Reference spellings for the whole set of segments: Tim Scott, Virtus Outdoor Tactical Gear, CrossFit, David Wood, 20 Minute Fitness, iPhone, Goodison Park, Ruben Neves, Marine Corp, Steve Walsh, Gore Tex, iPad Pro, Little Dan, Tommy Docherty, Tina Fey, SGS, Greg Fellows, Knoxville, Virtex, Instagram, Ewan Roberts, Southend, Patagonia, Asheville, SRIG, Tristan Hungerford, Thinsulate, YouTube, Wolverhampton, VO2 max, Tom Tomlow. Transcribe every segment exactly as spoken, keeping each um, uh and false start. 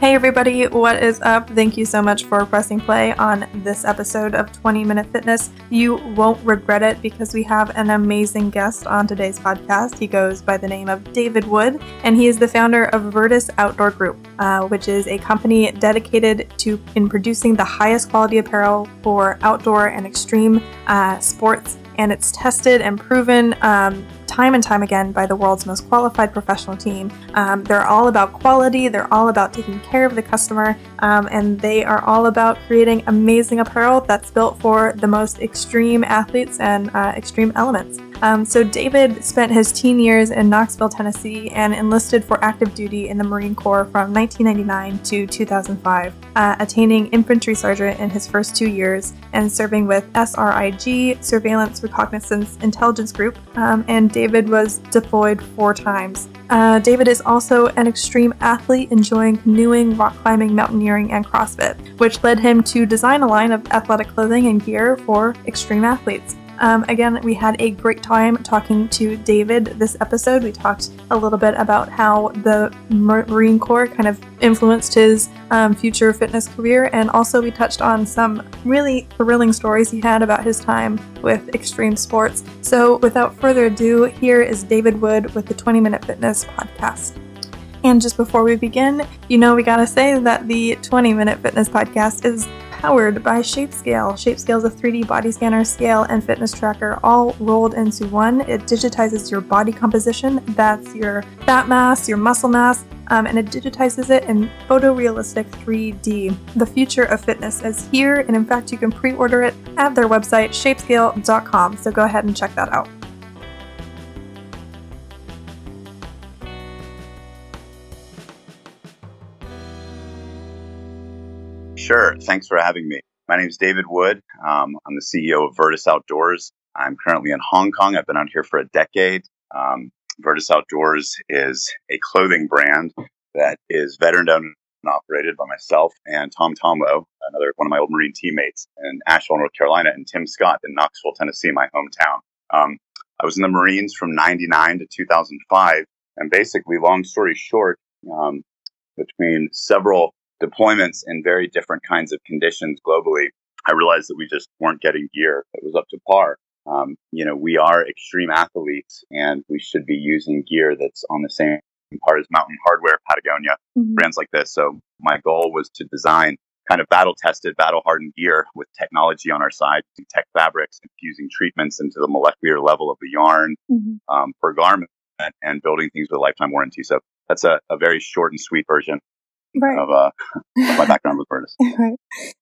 Hey everybody, what is up? Thank you so much for pressing play on this episode of twenty minute fitness. You won't regret it because we have an amazing guest on today's podcast. He goes by the name of David Wood, and he is the founder of Virtus Outdoor Group, uh, which is a company dedicated to in producing the highest quality apparel for outdoor and extreme uh, sports. And it's tested and proven um, time and time again by the world's most qualified professional team. Um, they're all about quality, they're all about taking care of the customer, um, and they are all about creating amazing apparel that's built for the most extreme athletes and uh, extreme elements. Um, so David spent his teen years in Knoxville, Tennessee, and enlisted for active duty in the Marine Corps from nineteen ninety-nine to two thousand five, uh, attaining infantry sergeant in his first two years and serving with S R I G, Surveillance Reconnaissance Intelligence Group, um, and David was deployed four times. Uh, David is also an extreme athlete, enjoying canoeing, rock climbing, mountaineering, and CrossFit, which led him to design a line of athletic clothing and gear for extreme athletes. Um, again, we had a great time talking to David this episode. We talked a little bit about how the Marine Corps kind of influenced his um, future fitness career, and also we touched on some really thrilling stories he had about his time with extreme sports. So without further ado, here is David Wood with the twenty minute fitness podcast. And just before we begin, you know we gotta say that the twenty minute fitness podcast is powered by Shapescale. Shapescale is a three D body scanner, scale, and fitness tracker all rolled into one. It digitizes your body composition, that's your fat mass, your muscle mass, um, and it digitizes it in photorealistic three D. The future of fitness is here, and in fact, you can pre-order it at their website, shapescale dot com, so go ahead and check that out. Sure. Thanks for having me. My name is David Wood. Um, I'm the C E O of Virtus Outdoors. I'm currently in Hong Kong. I've been out here for a decade. Um, Virtus Outdoors is a clothing brand that is veteran-owned and operated by myself and Tom Tomlow, another one of my old Marine teammates in Asheville, North Carolina, and Tim Scott in Knoxville, Tennessee, my hometown. Um, I was in the Marines from ninety-nine to two thousand five, and basically, long story short, um, between several deployments in very different kinds of conditions globally, I realized that we just weren't getting gear that was up to par. Um, you know, we are extreme athletes, and we should be using gear that's on the same par as Mountain Hardware, Patagonia, mm-hmm. brands like this. So my goal was to design kind of battle-tested, battle-hardened gear with technology on our side, using tech fabrics, infusing treatments into the molecular level of the yarn mm-hmm. um, per garment, and building things with a lifetime warranty. So that's a, a very short and sweet version. Right. Of, uh, of my background with Virtus. Right.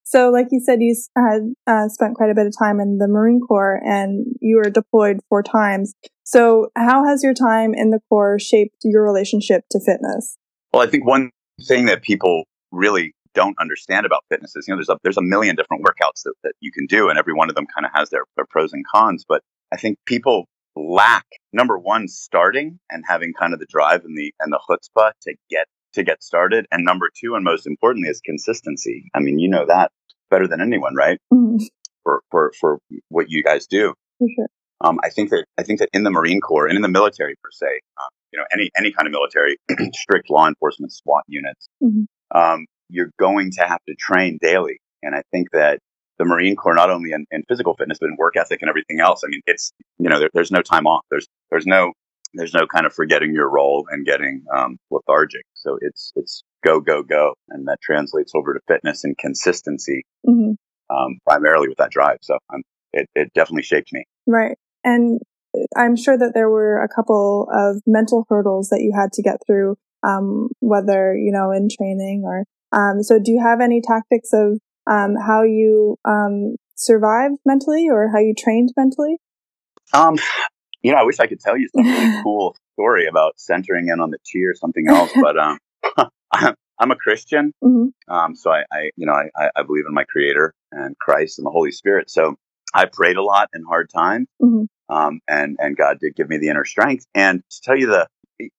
So, like you said, you had uh, spent quite a bit of time in the Marine Corps, and you were deployed four times. So, how has your time in the Corps shaped your relationship to fitness? Well, I think one thing that people really don't understand about fitness is, you know, there's a there's a million different workouts that, that you can do, and every one of them kind of has their, their pros and cons. But I think people lack, number one, starting and having kind of the drive and the and the chutzpah to get. to get started. And number two, and most importantly, is consistency. I mean, you know that better than anyone, right? Mm-hmm. For, for, for what you guys do. For sure. Um, I think that, I think that in the Marine Corps and in the military per se, um, you know, any, any kind of military, strict law enforcement, SWAT units, mm-hmm. um, you're going to have to train daily. And I think that the Marine Corps, not only in, in physical fitness, but in work ethic and everything else. I mean, it's, you know, there, there's no time off. There's, there's no, There's no kind of forgetting your role and getting um, lethargic. So it's it's go, go, go. And that translates over to fitness and consistency, mm-hmm. um, primarily with that drive. So um, it, it definitely shaped me. Right. And I'm sure that there were a couple of mental hurdles that you had to get through, um, whether, you know, in training or... Um, so do you have any tactics of um, how you um, survived mentally or how you trained mentally? Um. You know, I wish I could tell you some really cool story about centering in on the chi or something else, but um, I'm, I'm a Christian, mm-hmm. um, so I, I, you know, I, I believe in my Creator and Christ and the Holy Spirit. So I prayed a lot in hard times, mm-hmm. um, and and God did give me the inner strength. And to tell you the,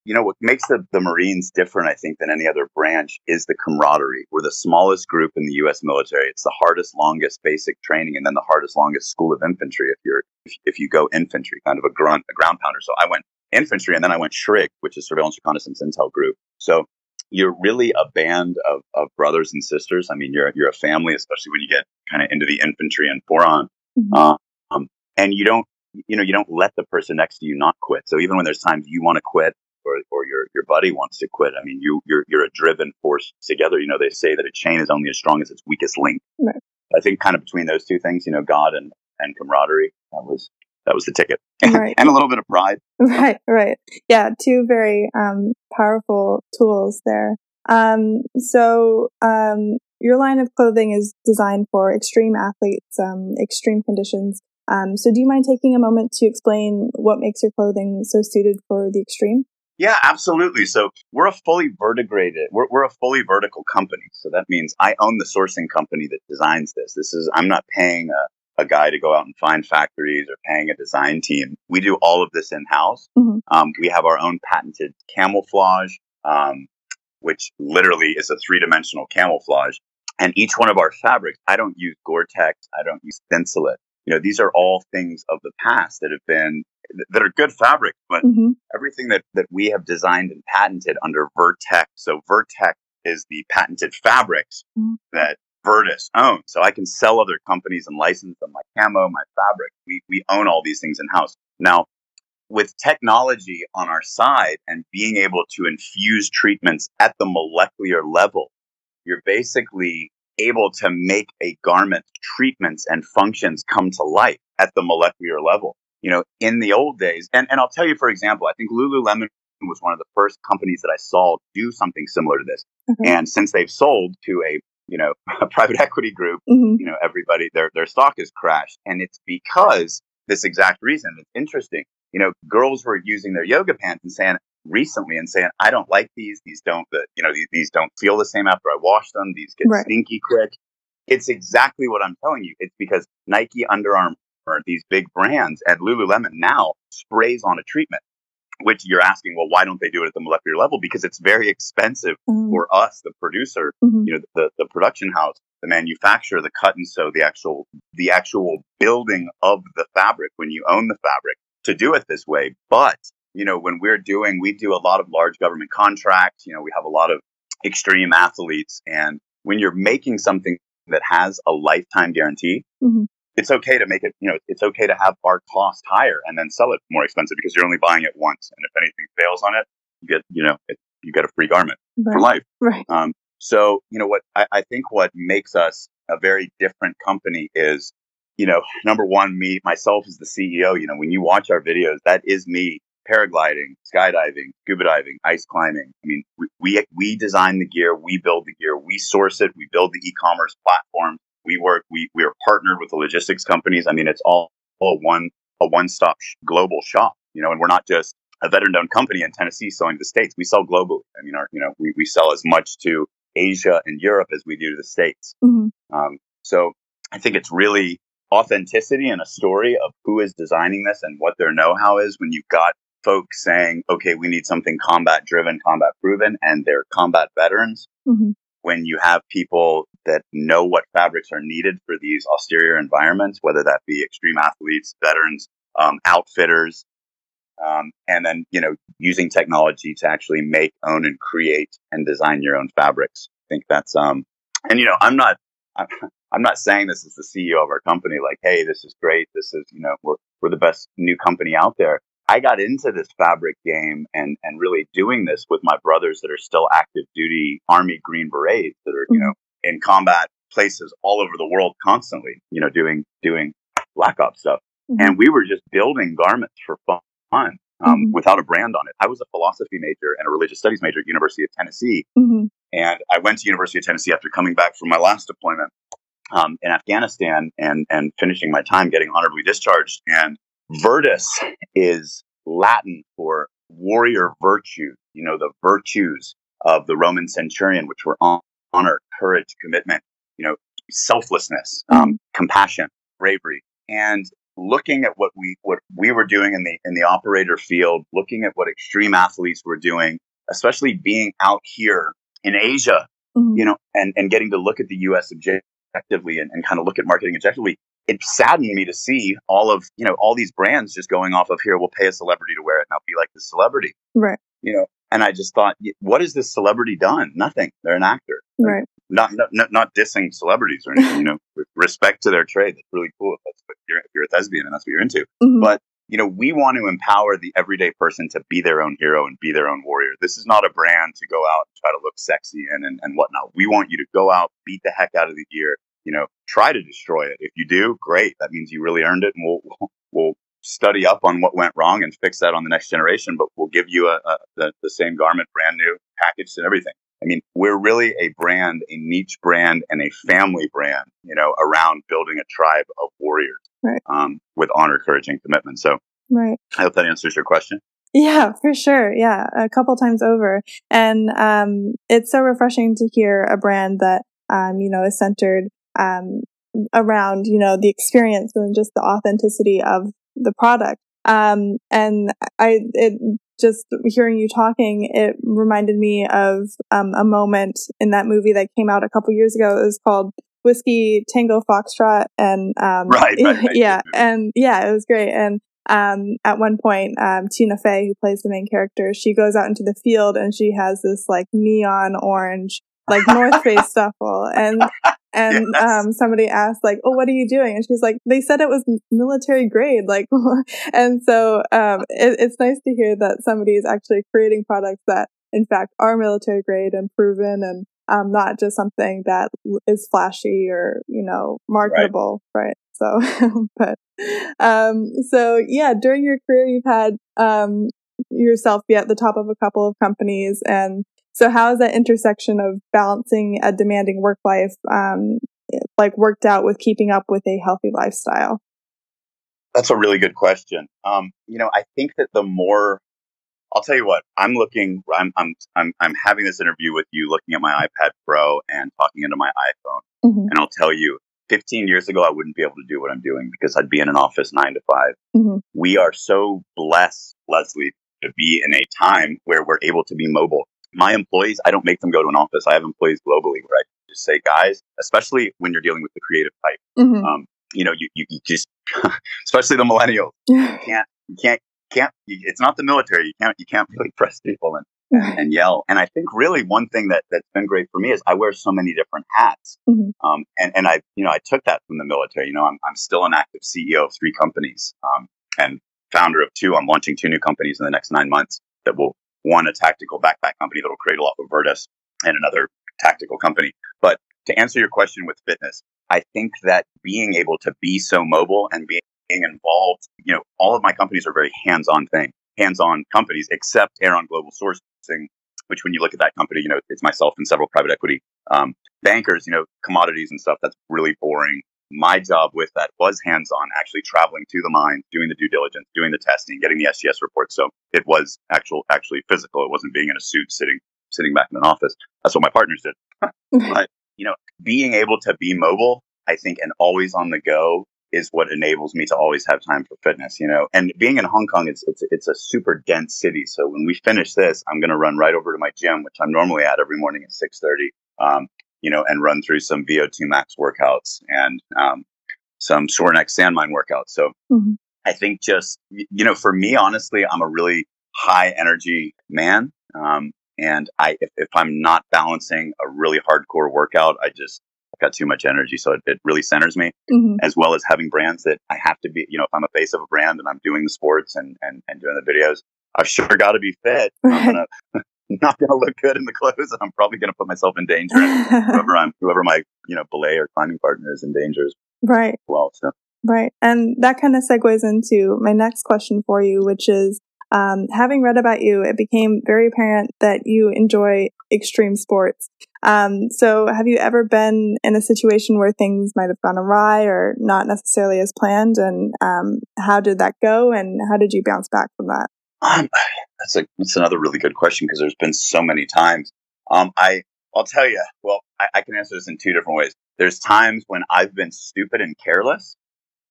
you know, what makes the, the Marines different, I think, than any other branch is the camaraderie. We're the smallest group in the U S military. It's the hardest, longest basic training, and then the hardest, longest school of infantry. If you're if, if you go infantry, kind of a grunt, a ground pounder. So I went infantry, and then I went SRIG, which is Surveillance Reconnaissance Intel Group. So you're really a band of, of brothers and sisters. I mean, you're you're a family, especially when you get kind of into the infantry and four-on. Mm-hmm. Um, and you don't, you know, you don't let the person next to you not quit. So even when there's times you want to quit, or or your your buddy wants to quit, I mean, you you're you're a driven force together. You know, they say that a chain is only as strong as its weakest link. Right. I think kind of between those two things, you know, God and, and camaraderie, that was that was the ticket. Right. And a little bit of pride. Right, right. Yeah, two very um, powerful tools there. Um, so um, your line of clothing is designed for extreme athletes, um, extreme conditions. Um, so do you mind taking a moment to explain what makes your clothing so suited for the extreme? Yeah, absolutely. So we're a fully vertigrated, we're we're a fully vertical company. So that means I own the sourcing company that designs this. This is, I'm not paying a, a guy to go out and find factories or paying a design team. We do all of this in-house. Mm-hmm. Um, we have our own patented camouflage, um, which literally is a three-dimensional camouflage. And each one of our fabrics, I don't use Gore Tex, I don't use Thinsulate. You know, these are all things of the past that have been, that are good fabric, but mm-hmm. everything that, that we have designed and patented under Virtex. So Virtex is the patented fabrics mm-hmm. that Virtus owns. So I can sell other companies and license them, my camo, my fabric. We we own all these things in-house. Now, with technology on our side and being able to infuse treatments at the molecular level, you're basically able to make a garment's treatments and functions come to life at the molecular level. You know, in the old days, and, and I'll tell you, for example, I think Lululemon was one of the first companies that I saw do something similar to this. Mm-hmm. And since they've sold to a, you know, a private equity group, mm-hmm. you know, everybody, their, their stock has crashed. And it's because this exact reason. It's interesting. You know, girls were using their yoga pants and saying recently and saying, I don't like these. These don't, you know, these, these don't feel the same after I wash them. These get right. stinky quick. It's exactly what I'm telling you. It's because Nike, Under Armour, these big brands at Lululemon now sprays on a treatment, which you're asking, well, why don't they do it at the molecular level? Because it's very expensive mm-hmm. for us, the producer, mm-hmm. you know, the, the production house, the manufacturer, the cut and sew, the actual the actual building of the fabric when you own the fabric to do it this way. But, you know, when we're doing, we do a lot of large government contracts. You know, we have a lot of extreme athletes. And when you're making something that has a lifetime guarantee, mm-hmm. it's okay to make it, you know, it's okay to have our cost higher and then sell it more expensive because you're only buying it once. And if anything fails on it, you get, you know, it, you get a free garment right. for life. Right. Um, so, you know, what I, I think what makes us a very different company is, you know, number one, me, myself as the C E O, you know, when you watch our videos, that is me paragliding, skydiving, scuba diving, ice climbing. I mean, we, we, we design the gear, we build the gear, we source it, we build the e-commerce platform. We work, we, we are partnered with the logistics companies. I mean, it's all, all one, a one-stop sh- global shop, you know, and we're not just a veteran-owned company in Tennessee selling to the States. We sell globally. I mean, our, you know, we, we sell as much to Asia and Europe as we do to the States. Mm-hmm. Um, so I think it's really authenticity and a story of who is designing this and what their know-how is when you've got folks saying, okay, we need something combat-driven, combat-proven, and they're combat veterans. Mm-hmm. When you have people that know what fabrics are needed for these austere environments, whether that be extreme athletes, veterans, um, outfitters, um, and then, you know, using technology to actually make, own, and create and design your own fabrics. I think that's, um, and, you know, I'm not, I'm, I'm not saying this as the C E O of our company, like, hey, this is great. This is, you know, we're, we're the best new company out there. I got into this fabric game and, and really doing this with my brothers that are still active duty Army Green Berets that are, you know, in combat places all over the world constantly, you know, doing, doing Black Ops stuff. Mm-hmm. And we were just building garments for fun um, mm-hmm. without a brand on it. I was a philosophy major and a religious studies major at University of Tennessee. Mm-hmm. And I went to University of Tennessee after coming back from my last deployment um, in Afghanistan and, and finishing my time getting honorably discharged. And Virtus is Latin for warrior virtue, you know, the virtues of the Roman centurion, which were honor, courage, commitment, you know, selflessness, um, compassion, bravery. And looking at what we what we were doing in the in the operator field, looking at what extreme athletes were doing, especially being out here in Asia, mm-hmm. you know, and, and getting to look at the U S objectively and, and kind of look at marketing objectively. It saddened me to see all of, you know, all these brands just going off of here, we'll pay a celebrity to wear it and I'll be like the celebrity. Right. You know, And I just thought, what has this celebrity done? Nothing. They're an actor. Right. Not not not dissing celebrities or anything, you know, with respect to their trade. That's really cool if that's what you're, if you're a thespian and that's what you're into. Mm-hmm. But, you know, we want to empower the everyday person to be their own hero and be their own warrior. This is not a brand to go out and try to look sexy and, and, and whatnot. We want you to go out, beat the heck out of the gear, you know, try to destroy it. If you do, great. That means you really earned it, and we'll we'll, we'll study up on what went wrong and fix that on the next generation, but we'll give you a, a the, the same garment, brand new, packaged and everything. I mean, we're really a brand, a niche brand, and a family brand, you know, around building a tribe of warriors, right. um, with honor, courage, and commitment. So right. I hope that answers your question. Yeah, for sure. Yeah, a couple times over. And um, it's so refreshing to hear a brand that, um, you know, is centered um, around, you know, the experience and just the authenticity of the product. Um, and I, it just hearing you talking, it reminded me of, um, a moment in that movie that came out a couple years ago. It was called Whiskey Tango Foxtrot. And, um, right, right, right. yeah. And yeah, it was great. And, um, at one point, um, Tina Fey, who plays the main character, she goes out into the field and she has this like neon orange, like North Face duffel. And, And yes. um, somebody asked, like, "Oh, what are you doing?" And she's like, "They said it was military grade." Like, and so um, it, it's nice to hear that somebody is actually creating products that, in fact, are military grade and proven, and um, not just something that is flashy or, you know, marketable, right? right? So, but um, so yeah, during your career, you've had um, yourself be at the top of a couple of companies. And so how is that intersection of balancing a demanding work life, um, like, worked out with keeping up with a healthy lifestyle? That's a really good question. Um, you know, I think that the more, I'll tell you what, I'm looking, I'm, I'm, I'm, I'm having this interview with you, looking at my iPad Pro and talking into my iPhone. Mm-hmm. And I'll tell you, fifteen years ago, I wouldn't be able to do what I'm doing because I'd be in an office nine to five. Mm-hmm. We are so blessed, Leslie, to be in a time where we're able to be mobile. My employees, I don't make them go to an office. I have employees globally where I just say, guys, especially when you're dealing with the creative type, mm-hmm. um, you know, you, you, you just, especially the millennials, you can't, you can't, can't, you, it's not the military. You can't, you can't really press people and, mm-hmm. and yell. And I think really one thing that, that's been great for me is I wear so many different hats. Mm-hmm. Um, and, and I, you know, I took that from the military. You know, I'm, I'm still an active C E O of three companies, um, and founder of two. I'm launching two new companies in the next nine months that will, one, a tactical backpack company that'll cradle off of Virtus, and another tactical company. But to answer your question with fitness, I think that being able to be so mobile and being involved, you know, all of my companies are very hands-on thing, hands-on companies, except Aeron Global Sourcing, which when you look at that company, you know, it's myself and several private equity um, bankers, you know, commodities and stuff. That's really boring. My job with that was hands-on, actually traveling to the mine, doing the due diligence, doing the testing, getting the S G S report. So it was actual, actually physical. It wasn't being in a suit, sitting, sitting back in an office. That's what my partners did. But, you know, being able to be mobile, I think, and always on the go is what enables me to always have time for fitness, you know, and being in Hong Kong, it's, it's, it's a super dense city. So when we finish this, I'm going to run right over to my gym, which I'm normally at every morning at six thirty. Um, you know, and run through some V O two max workouts and um, some sore neck sand mine workouts. So mm-hmm. I think just, you know, for me, honestly, I'm a really high energy man. Um, and I, if, if I'm not balancing a really hardcore workout, I just I've got too much energy. So it, it really centers me, mm-hmm. as well as having brands that I have to be, you know, if I'm a face of a brand and I'm doing the sports and, and, and doing the videos, I've sure got to be fit. I'm gonna, not going to look good in the clothes, and I'm probably going to put myself in danger. whoever I'm, whoever my, you know, belay or climbing partner is in danger as right. well. So. Right. And that kind of segues into my next question for you, which is, um, having read about you, it became very apparent that you enjoy extreme sports. Um, so have you ever been in a situation where things might have gone awry or not necessarily as planned? And, um, how did that go? And how did you bounce back from that? Um, that's a, that's another really good question, because there's been so many times. Um, I, I'll tell you, well, I, I can answer this in two different ways. There's times when I've been stupid and careless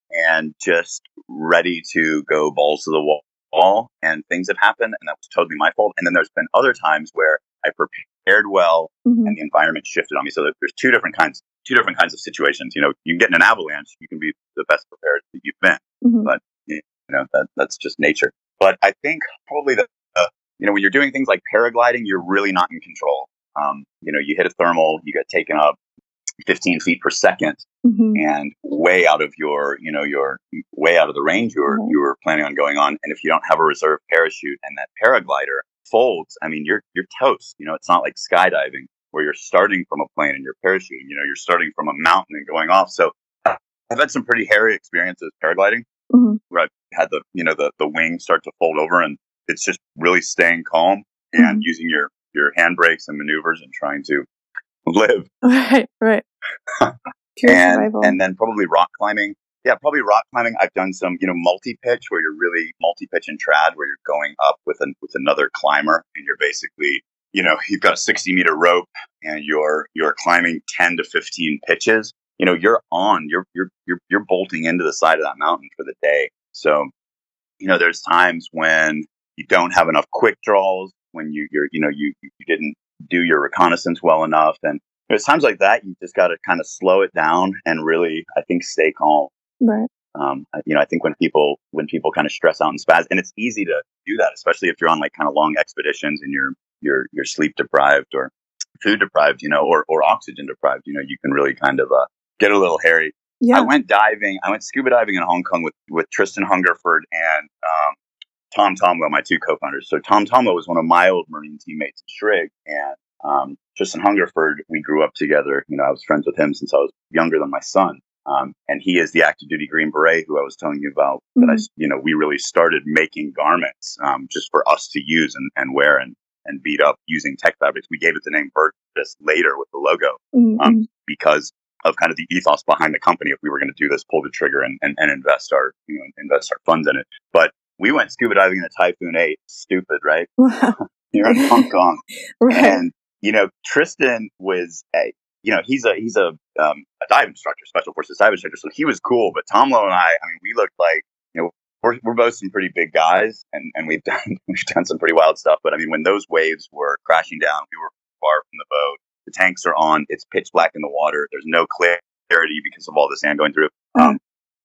and just ready to go balls to the wall, wall and things have happened, and that was totally my fault. And then there's been other times where I prepared well, mm-hmm. and the environment shifted on me. So there's two different kinds, two different kinds of situations. You know, you can get in an avalanche, you can be the best prepared that you've been, mm-hmm. but you know, that, that's just nature. But I think probably the, the you know, when you're doing things like paragliding, you're really not in control. Um, you know, you hit a thermal, you get taken up fifteen feet per second mm-hmm. and way out of your, you know, your way out of the range you're, mm-hmm. you were planning on going on. And if you don't have a reserve parachute and that paraglider folds, I mean, you're, you're toast. You know, it's not like skydiving where you're starting from a plane and you're parachuting, you know, you're starting from a mountain and going off. So uh, I've had some pretty hairy experiences paragliding mm-hmm. where I've had the, you know, the, the wings start to fold over, and it's just really staying calm mm-hmm. and using your, your handbrakes and maneuvers and trying to live. Right, right. and, and then probably rock climbing. Yeah, probably rock climbing. I've done some, you know, multi-pitch where you're really multi-pitch and trad where you're going up with an, with another climber, and you're basically, you know, you've got a sixty meter rope and you're, you're climbing ten to fifteen pitches. You know, you're on, you're, you're, you're, you're bolting into the side of that mountain for the day. So, you know, there's times when you don't have enough quick draws, when you, you're, you know, you, you didn't do your reconnaissance well enough. And there's times like that, you just got to kind of slow it down and really, I think, stay calm. Right. Um, you know, I think when people, when people kind of stress out and spaz, and it's easy to do that, especially if you're on like kind of long expeditions and you're, you're, you're sleep deprived or food deprived, you know, or, or oxygen deprived, you know, you can really kind of, uh, get a little hairy. Yeah. I went diving, I went scuba diving in Hong Kong with, with Tristan Hungerford and, um, Tom Tomlow, my two co-founders. So Tom Tomlow was one of my old Marine teammates at SRIG, and um, Tristan Hungerford, we grew up together. You know, I was friends with him since I was younger than my son. Um, and he is the active duty Green Beret who I was telling you about mm-hmm. that I, you know, we really started making garments um, just for us to use and, and wear and, and beat up using tech fabrics. We gave it the name Virtus later with the logo mm-hmm. um, because of kind of the ethos behind the company. If we were going to do this, pull the trigger and, and, and invest our, you know, invest our funds in it. But we went scuba diving in a Typhoon eight. Stupid, right? Wow. You're in Hong Kong. Right. And, you know, Tristan was a, you know, he's a, he's a, um, a dive instructor, special forces dive instructor. So he was cool. But Tomlow and I, I mean, we looked like, you know, we're, we're both some pretty big guys, and, and we've done, we've done some pretty wild stuff. But I mean, when those waves were crashing down, we were far from the boat. The tanks are on. It's pitch black in the water. There's no clarity because of all the sand going through. Mm. Um,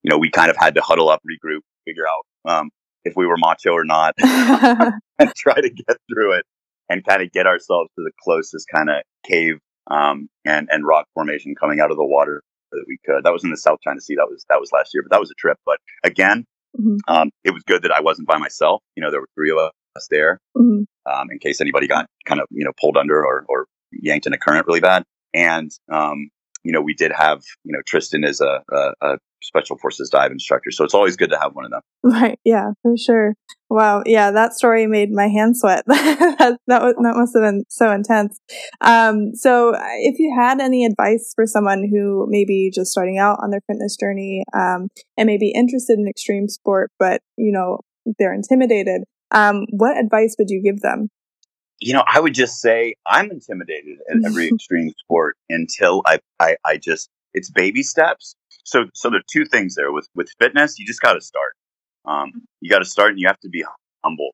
you know, we kind of had to huddle up, regroup, figure out, um, if we were macho or not, and try to get through it and kind of get ourselves to the closest kind of cave um, and, and rock formation coming out of the water that we could. That was in the South China Sea. That was that was last year, but that was a trip. But again, mm-hmm. um, it was good that I wasn't by myself. You know, there were three of us there mm-hmm. um, in case anybody got kind of, you know, pulled under or, or yanked in a current really bad. And, um, you know, we did have, you know, Tristan is a, a, a special forces dive instructor. So it's always good to have one of them. Right. Yeah, for sure. Wow. Yeah. That story made my hand sweat. that, that, was, that must have been so intense. Um, so if you had any advice for someone who may be just starting out on their fitness journey um, and may be interested in extreme sport, but, you know, they're intimidated, um, what advice would you give them? You know, I would just say I'm intimidated at every extreme sport until I, I, I just, it's baby steps. So, so there are two things there with, with fitness. You just got to start. Um, you got to start, and you have to be humble.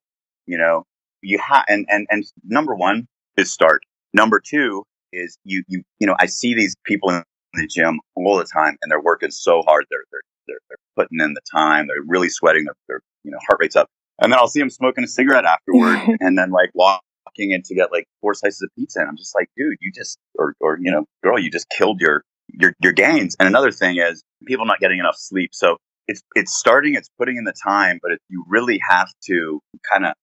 You know, you have, and, and, and number one is start. Number two is you, you, you know, I see these people in the gym all the time, and they're working so hard. They're, they're, they're, they're putting in the time. They're really sweating. Their, their, you know, heart rate's up. And then I'll see them smoking a cigarette afterward and then like walk. And to get like four slices of pizza, and I'm just like, dude, you just or or you know, girl, you just killed your your your gains. And another thing is people not getting enough sleep. So it's it's starting, it's putting in the time, but it, you really have to kind of,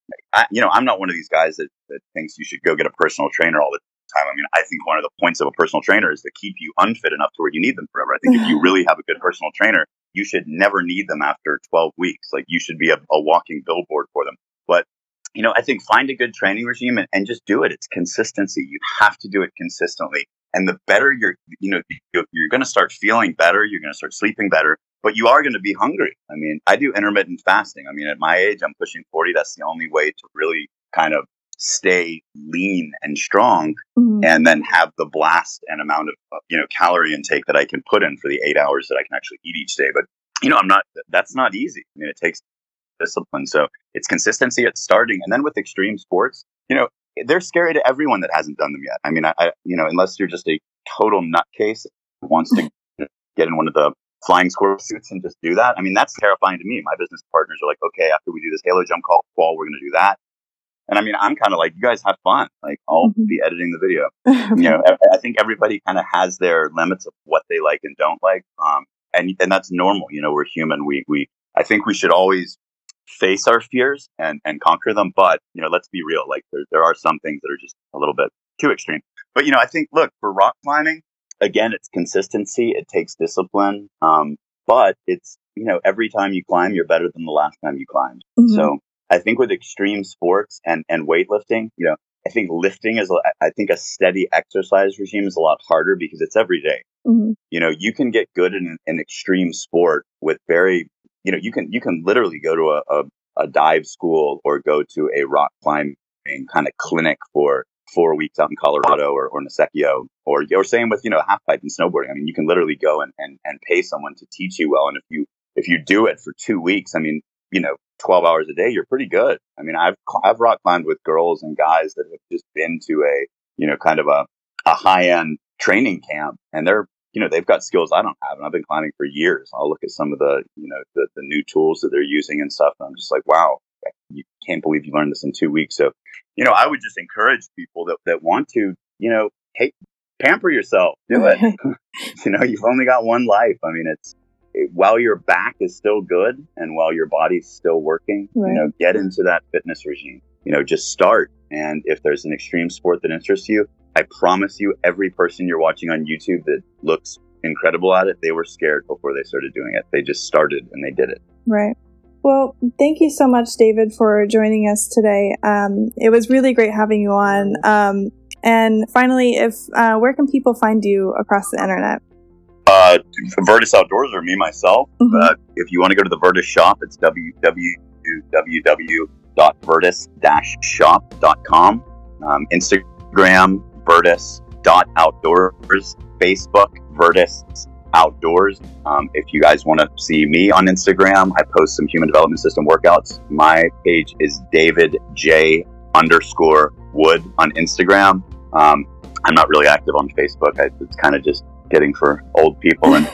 you know, I'm not one of these guys that, that thinks you should go get a personal trainer all the time. I mean, I think one of the points of a personal trainer is to keep you unfit enough to where you need them forever. I think if you really have a good personal trainer, you should never need them after twelve weeks. Like you should be a, a walking billboard for them. But you know, I think find a good training regime and, and just do it. It's consistency. You have to do it consistently. And the better you're, you know, you're, you're going to start feeling better. You're going to start sleeping better, but you are going to be hungry. I mean, I do intermittent fasting. I mean, at my age, I'm pushing forty. That's the only way to really kind of stay lean and strong mm-hmm. and then have the blast and amount of, you know, calorie intake that I can put in for the eight hours that I can actually eat each day. But, you know, I'm not, that's not easy. I mean, it takes discipline. So it's consistency, it's starting. And then with extreme sports, you know, they're scary to everyone that hasn't done them yet. I mean, I, I you know, unless you're just a total nutcase who wants to get in one of the flying squirrel suits and just do that. I mean, that's terrifying to me. My business partners are like, okay, after we do this halo jump call, we're going to do that. And I mean, I'm kind of like, you guys have fun. Like, I'll mm-hmm. be editing the video. You know, I think everybody kind of has their limits of what they like and don't like. Um, and, and that's normal. You know, we're human. We, we, I think we should always face our fears and, and conquer them. But, you know, let's be real. Like, there, there are some things that are just a little bit too extreme. But, you know, I think, look, for rock climbing, again, it's consistency. It takes discipline. Um, but it's, you know, every time you climb, you're better than the last time you climbed. Mm-hmm. So I think with extreme sports and, and weightlifting, you know, I think lifting is, I think a steady exercise regime is a lot harder because it's every day. Mm-hmm. You know, you can get good in an extreme sport with very, you know, you can, you can literally go to a, a, a dive school or go to a rock climbing kind of clinic for four weeks out in Colorado or, or Nisecchio, or, or same with, you know, half pipe and snowboarding. I mean, you can literally go and, and, and pay someone to teach you well. And if you, if you do it for two weeks, I mean, you know, twelve hours a day, you're pretty good. I mean, I've I've rock climbed with girls and guys that have just been to a, you know, kind of a, a high-end training camp, and they're, you know, they've got skills I don't have, and I've been climbing for years. I'll look at some of the, you know, the, the new tools that they're using and stuff, and I'm just like, wow, you can't believe you learned this in two weeks. So, you know, I would just encourage people that, that want to, you know, hey, pamper yourself, do it. You know, you've only got one life. I mean, it's, while your back is still good and while your body's still working, right. You know, get into that fitness regime, you know, just start. And if there's an extreme sport that interests you, I promise you every person you're watching on YouTube that looks incredible at it, they were scared before they started doing it. They just started and they did it. Right. Well, thank you so much, David, for joining us today. Um, it was really great having you on. Um, and finally, if uh, where can people find you across the internet? Uh, Virtus Outdoors or me, myself. Mm-hmm. Uh, if you want to go to the Virtus shop, it's w w w dot virtus dash shop dot com. Um, Instagram, virtus dot outdoors. Facebook, Virtus Outdoors. Um, if you guys want to see me on Instagram, I post some human development system workouts. My page is David J underscore Wood on Instagram. Um, I'm not really active on Facebook. I, it's kind of just getting for old people and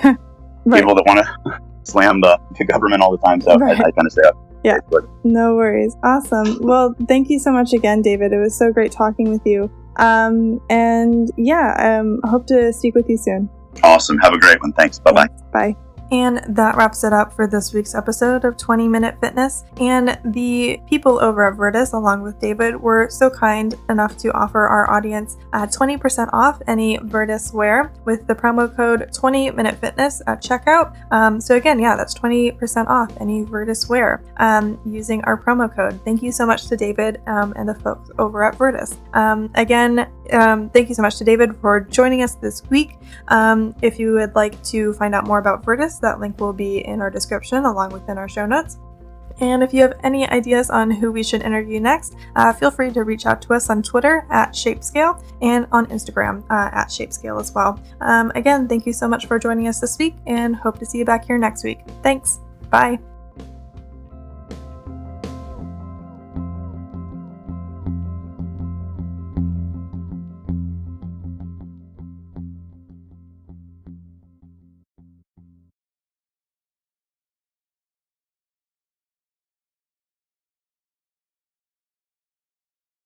right. people that want to slam the, the government all the time. So right. I, I kind of stay up. Yeah, but. No worries. Awesome. Well, thank you so much again, David. It was so great talking with you. Um, and yeah, I um, hope to speak with you soon. Awesome. Have a great one. Thanks. Bye-bye. Bye. And that wraps it up for this week's episode of twenty minute fitness. And the people over at Virtus, along with David, were so kind enough to offer our audience uh, twenty percent off any Virtus wear with the promo code twenty minute fitness at checkout. Um, so again, yeah, that's twenty percent off any Virtus wear um, using our promo code. Thank you so much to David um, and the folks over at Virtus. Um, again, um, thank you so much to David for joining us this week. Um, if you would like to find out more about Virtus, that link will be in our description along within our show notes. And if you have any ideas on who we should interview next, uh, feel free to reach out to us on Twitter at Shapescale and on Instagram uh, at Shapescale as well. Um, again, thank you so much for joining us this week and hope to see you back here next week. Thanks. Bye.